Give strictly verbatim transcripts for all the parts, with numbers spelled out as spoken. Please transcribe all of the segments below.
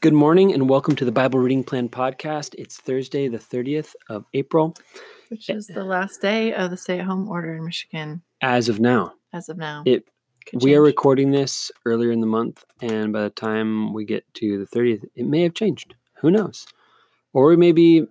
Good morning and welcome to the Bible Reading Plan podcast. It's Thursday, the thirtieth of April. Which is the last day of the stay-at-home order in Michigan. As of now. As of now. It, we are recording this earlier in the month, and by the time we get to the thirtieth, it may have changed. Who knows? Or we may be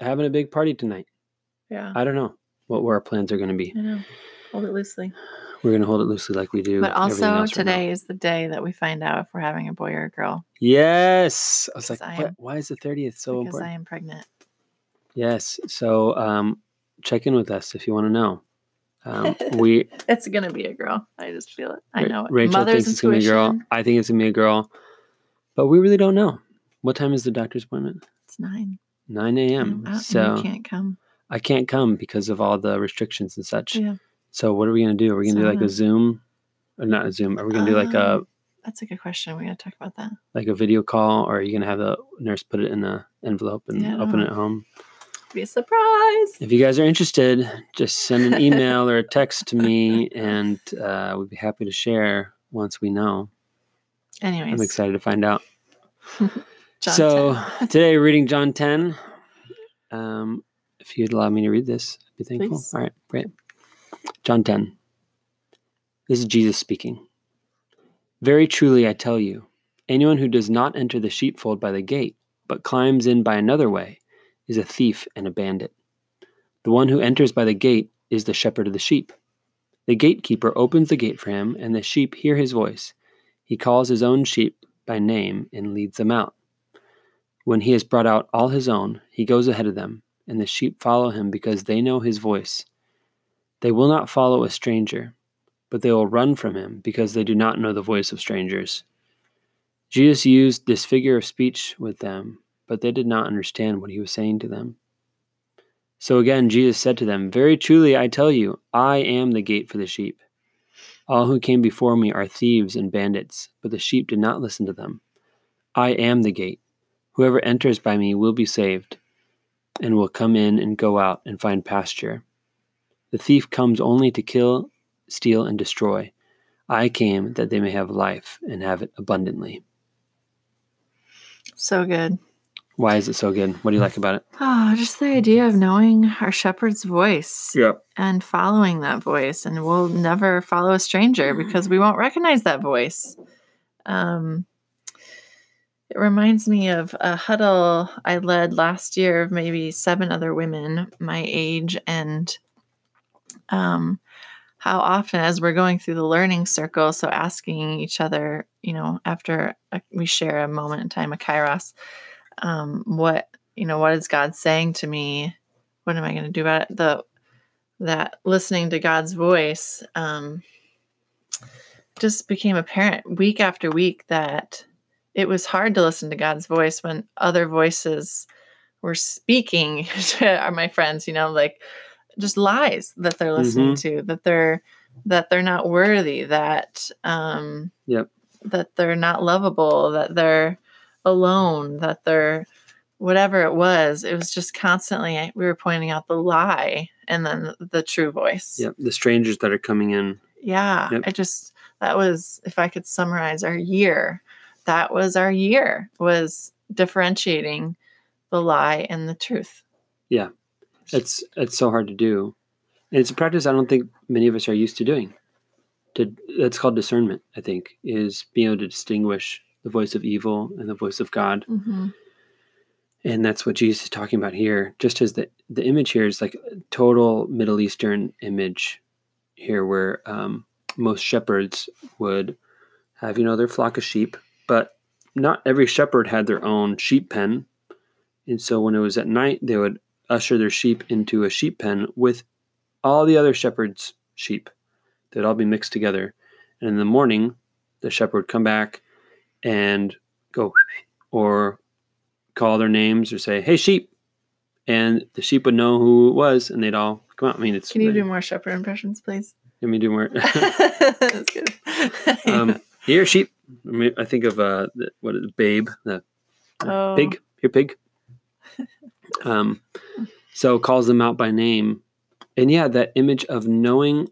having a big party tonight. Yeah. I don't know what our plans are going to be. I know. Hold it loosely. We're going to hold it loosely like we do. But also today right is the day that we find out if we're having a boy or a girl. Yes. I was because like, I am, why is the thirtieth so because important? Because I am pregnant. Yes. So um, check in with us if you want to know. Um, we. It's going to be a girl. I just feel it. I know it. Rachel Mother's thinks it's going to be a girl. I think it's going to be a girl. But we really don't know. What time is the doctor's appointment? It's nine. nine a.m. I'm out so and you can't come. I can't come because of all the restrictions and such. Yeah. So what are we going to do? Are we going to so do like a Zoom? Or not a Zoom. Are we going to um, do like a... That's a good question. We're going to talk about that. Like a video call? Or are you going to have the nurse put it in an envelope and yeah, open it at home? Be a surprise. If you guys are interested, just send an email or a text to me. And uh, we'd be happy to share once we know. Anyways. I'm excited to find out. So today we're reading John ten. Um, if you'd allow me to read this, I'd be thankful. Please. All right, great. John ten. This is Jesus speaking. Very truly I tell you, anyone who does not enter the sheepfold by the gate, but climbs in by another way, is a thief and a bandit. The one who enters by the gate is the shepherd of the sheep. The gatekeeper opens the gate for him, and the sheep hear his voice. He calls his own sheep by name and leads them out. When he has brought out all his own, he goes ahead of them, and the sheep follow him because they know his voice. They will not follow a stranger, but they will run from him because they do not know the voice of strangers. Jesus used this figure of speech with them, but they did not understand what he was saying to them. So again, Jesus said to them, very truly I tell you, I am the gate for the sheep. All who came before me are thieves and bandits, but the sheep did not listen to them. I am the gate. Whoever enters by me will be saved, and will come in and go out and find pasture. The thief comes only to kill, steal, and destroy. I came that they may have life and have it abundantly. So good. Why is it so good? What do you like about it? Oh, just the idea of knowing our shepherd's voice. Yeah. And following that voice. And we'll never follow a stranger because we won't recognize that voice. Um, it reminds me of a huddle I led last year of maybe seven other women my age, and Um, how often as we're going through the learning circle, so asking each other, you know, after a, we share a moment in time, a kairos, um, what, you know, what is God saying to me? What am I going to do about it? The, that listening to God's voice um, just became apparent week after week that it was hard to listen to God's voice when other voices were speaking to my friends, you know, like, just lies that they're listening mm-hmm. to, that they're, that they're not worthy, that, um, yep. that they're not lovable, that they're alone, that they're, whatever it was, it was just constantly, we were pointing out the lie and then the, the true voice. Yep. The strangers that are coming in. Yeah. Yep. I just, that was, if I could summarize our year, that was our year, was differentiating the lie and the truth. Yeah. It's it's so hard to do, and it's a practice I don't think many of us are used to doing. To that's called discernment. I think is being able to distinguish the voice of evil and the voice of God, mm-hmm. and that's what Jesus is talking about here. Just as the the image here is like a total Middle Eastern image here, where um, most shepherds would have you know their flock of sheep, but not every shepherd had their own sheep pen, and so when it was at night, they would usher their sheep into a sheep pen with all the other shepherds' sheep. They'd all be mixed together. And in the morning, the shepherd would come back and go, or call their names or say, hey, sheep. And the sheep would know who it was, and they'd all come out. I mean, it's. Can you do more shepherd impressions, please? Let me do more. That's good. um, here, sheep. I, mean, I think of uh, the, what is it, Babe, the uh, oh. pig. Here, pig. Um, so calls them out by name, and yeah, that image of knowing,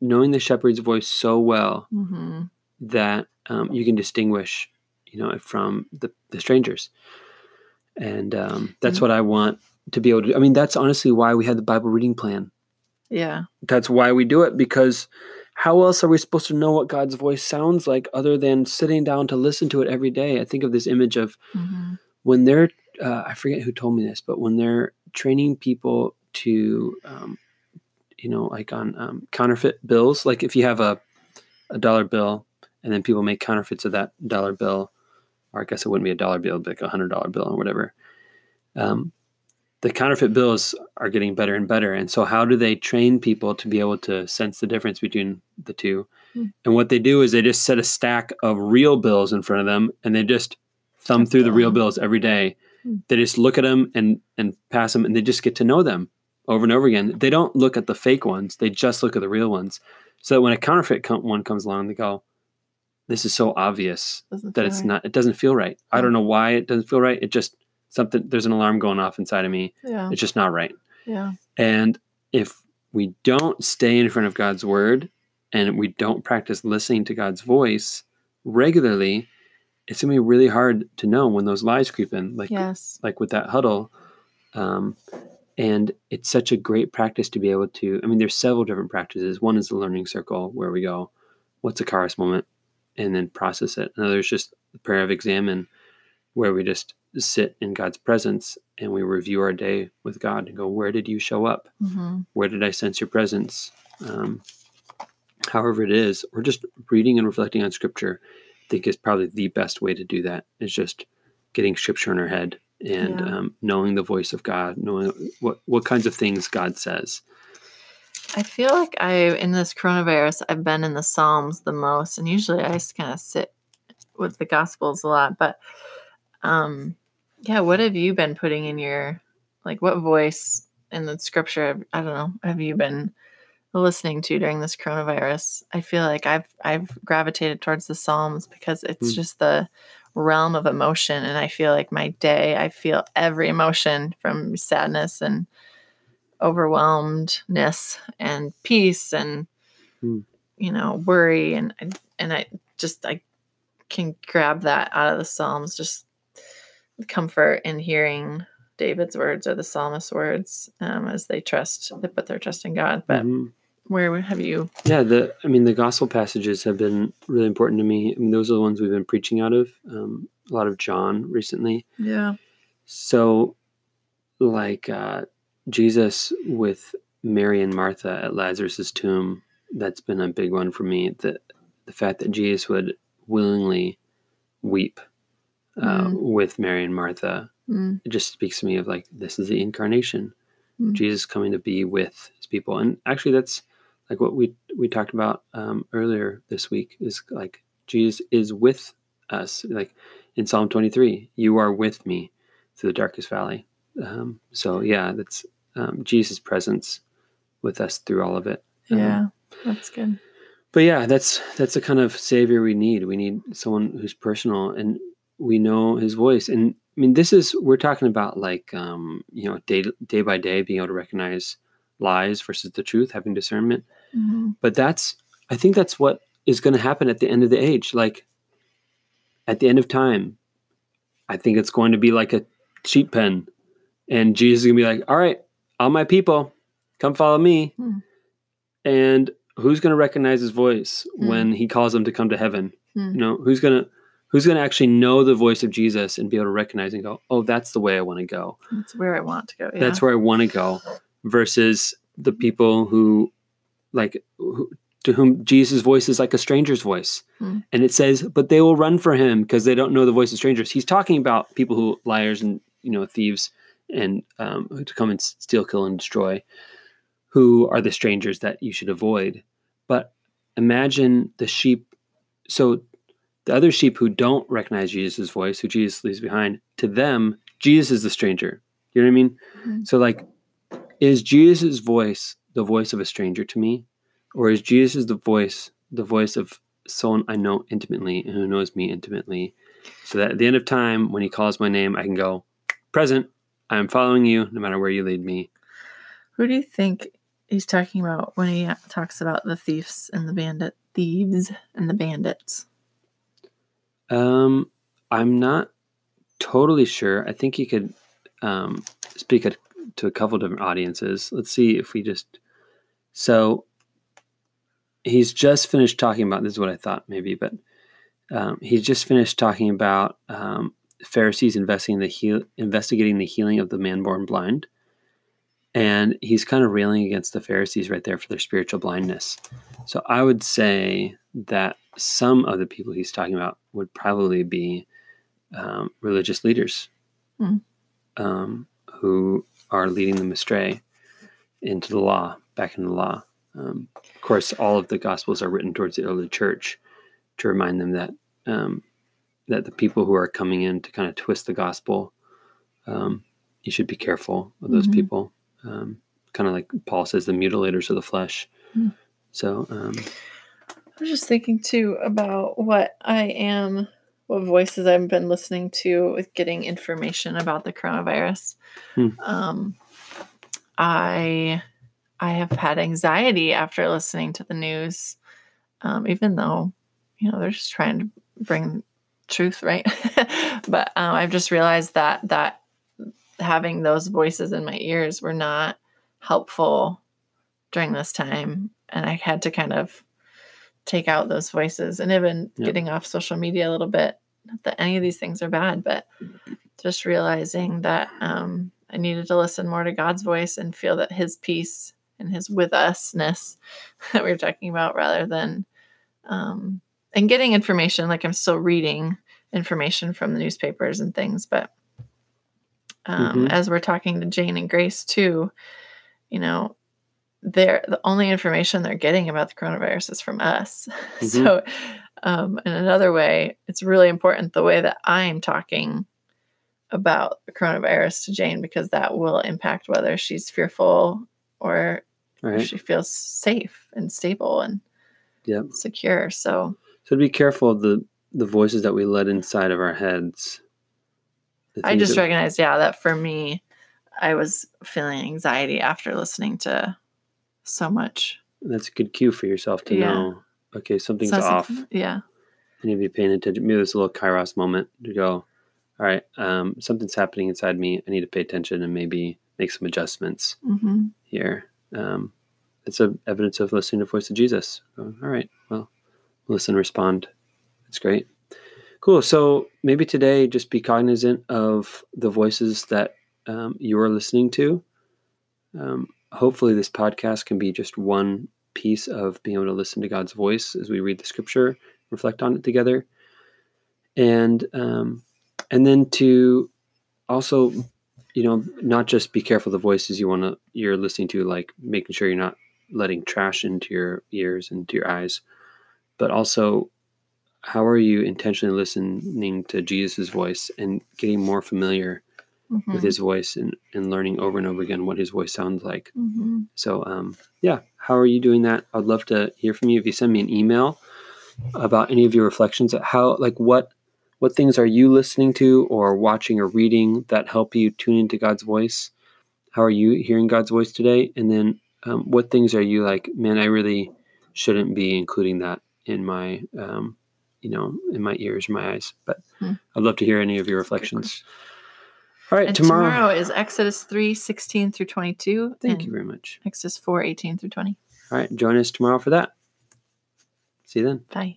knowing the shepherd's voice so well mm-hmm. that um, you can distinguish, you know, from the, the strangers. And um, that's what I want to be able to do. I mean, that's honestly why we had the Bible reading plan. Yeah. That's why we do it, because how else are we supposed to know what God's voice sounds like other than sitting down to listen to it every day? I think of this image of mm-hmm. when they're, uh, I forget who told me this, but when they're training people to, um, you know, like on um, counterfeit bills, like if you have a, a dollar bill and then people make counterfeits of that dollar bill, or I guess it wouldn't be a dollar bill, but like a hundred dollar bill or whatever. Um, the counterfeit bills are getting better and better. And so how do they train people to be able to sense the difference between the two? Mm. And what they do is they just set a stack of real bills in front of them and they just thumb That's through the real bills every day. Mm. They just look at them and, and pass them, and they just get to know them over and over again. They don't look at the fake ones. They just look at the real ones. So that when a counterfeit com- one comes along, they go, this is so obvious that it's not, it doesn't feel right. I don't know why it doesn't feel right. It just, something, there's an alarm going off inside of me. Yeah. It's just not right. Yeah. And if we don't stay in front of God's word and we don't practice listening to God's voice regularly, it's going to be really hard to know when those lies creep in, like, yes. like with that huddle. Um, and it's such a great practice to be able to, I mean, there's several different practices. One is the learning circle where we go, what's a charis moment? And then process it. Another is just the prayer of examine, where we just sit in God's presence and we review our day with God and go, where did you show up? Mm-hmm. Where did I sense your presence? Um, however it is, or just reading and reflecting on scripture, I think is probably the best way to do that, is just getting scripture in our head and yeah. um, knowing the voice of God, knowing what, what kinds of things God says. I feel like I, in this coronavirus, I've been in the Psalms the most, and usually I just kind of sit with the Gospels a lot, but um, yeah, what have you been putting in your, like, what voice in the scripture, I don't know, have you been listening to during this coronavirus? I feel like I've, I've gravitated towards the Psalms because it's mm. just the realm of emotion, and I feel like my day, I feel every emotion from sadness and overwhelmedness and peace and mm. you know, worry, and and I just I can grab that out of the Psalms, just the comfort in hearing David's words or the psalmist's words, um, as they trust they put their trust in God. But mm-hmm. where have you? Yeah, the I mean the gospel passages have been really important to me. I mean, those are the ones we've been preaching out of. Um, a lot of John recently. Yeah. So, like. Uh, Jesus with Mary and Martha at Lazarus's tomb, that's been a big one for me. The, the fact that Jesus would willingly weep uh, mm. with Mary and Martha, mm. it just speaks to me of like, this is the incarnation. Mm. Jesus coming to be with his people. And actually that's like what we, we talked about um, earlier this week, is like Jesus is with us. Like in Psalm twenty-three, you are with me through the darkest valley. Um, so yeah, that's, um, Jesus' presence with us through all of it. Um, yeah, that's good. But yeah, that's, that's the kind of savior we need. We need someone who's personal and we know his voice. And I mean, this is, we're talking about like, um, you know, day, day by day, being able to recognize lies versus the truth, having discernment. Mm-hmm. But that's, I think that's what is going to happen at the end of the age. Like at the end of time, I think it's going to be like a sheep pen. And Jesus is going to be like, all right, all my people, come follow me. Mm. And who's going to recognize his voice mm. when he calls them to come to heaven? Mm. You know, who's going to who's going to actually know the voice of Jesus and be able to recognize and go, oh, that's the way I want to go. That's where I want to go. Yeah. That's where I want to go, versus the people who like who, to whom Jesus' voice is like a stranger's voice. Mm. And it says, but they will run for him because they don't know the voice of strangers. He's talking about people who liars and, you know, thieves. And um, to come and steal, kill, and destroy, who are the strangers that you should avoid. But imagine the sheep. So The other sheep who don't recognize Jesus' voice, who Jesus leaves behind, to them, Jesus is the stranger. You know what I mean? Mm-hmm. So like, is Jesus' voice the voice of a stranger to me? Or is Jesus' the voice, the voice of someone I know intimately and who knows me intimately? So that at the end of time, when he calls my name, I can go, present, I'm following you no matter where you lead me. Who do you think he's talking about when he talks about the thieves and the bandit thieves and the bandits? Um, I'm not totally sure. I think he could um, speak a, to a couple different audiences. Let's see if we just... So he's just finished talking about... This is what I thought maybe, but um, he's just finished talking about um, Pharisees investigating the, heal, investigating the healing of the man born blind. And he's kind of railing against the Pharisees right there for their spiritual blindness. So I would say that some of the people he's talking about would probably be um, religious leaders mm. um, who are leading them astray into the law, back into the law. Um, of course, all of the Gospels are written towards the early church to remind them that um, that the people who are coming in to kind of twist the Gospel, um, you should be careful of those mm-hmm. people. Um, kind of like Paul says, the mutilators of the flesh. Mm. So... Um, I was just thinking, too, about what I am, what voices I've been listening to with getting information about the coronavirus. Hmm. Um, I I have had anxiety after listening to the news, um, even though, you know, they're just trying to bring truth, right? But um, I've just realized that that having those voices in my ears were not helpful during this time, and I had to kind of take out those voices, and even yep. getting off social media a little bit. Not that any of these things are bad, but just realizing that um, I needed to listen more to God's voice and feel that his peace and his with us-ness that we were talking about, rather than, um, and getting information, like I'm still reading information from the newspapers and things, but um, mm-hmm. as we're talking to Jane and Grace too, you know, they're the only information they're getting about the coronavirus is from us. Mm-hmm. So um, in another way, it's really important the way that I'm talking about the coronavirus to Jane, because that will impact whether she's fearful or right. if she feels safe and stable and yep. secure. So so be careful of the, the voices that we let inside of our heads. I just that- recognized, yeah, that for me, I was feeling anxiety after listening to so much. That's a good cue for yourself to yeah. know, okay, something's so off. Like, yeah. And you'll be paying attention. Maybe there's a little Kairos moment to go, all right, um, something's happening inside me. I need to pay attention and maybe make some adjustments mm-hmm. here. Um, it's a evidence of listening to the voice of Jesus. All right, well, listen, respond. That's great. Cool. So maybe today just be cognizant of the voices that um, you are listening to. Um, Hopefully this podcast can be just one piece of being able to listen to God's voice as we read the scripture, reflect on it together. And, um, and then to also, you know, not just be careful of the voices you want to, you're listening to, like making sure you're not letting trash into your ears and to your eyes, but also how are you intentionally listening to Jesus's voice and getting more familiar Mm-hmm. with his voice and, and learning over and over again what his voice sounds like. Mm-hmm. So, um, yeah, how are you doing that? I'd love to hear from you. If you send me an email about any of your reflections, how, like what, what things are you listening to or watching or reading that help you tune into God's voice? How are you hearing God's voice today? And then um, what things are you like, man, I really shouldn't be including that in my, um, you know, in my ears, my eyes, but mm-hmm. I'd love to hear any of your reflections. All right, and tomorrow. Tomorrow is Exodus three sixteen through twenty-two. Thank you very much. Exodus four eighteen through twenty. All right, join us tomorrow for that. See you then. Bye.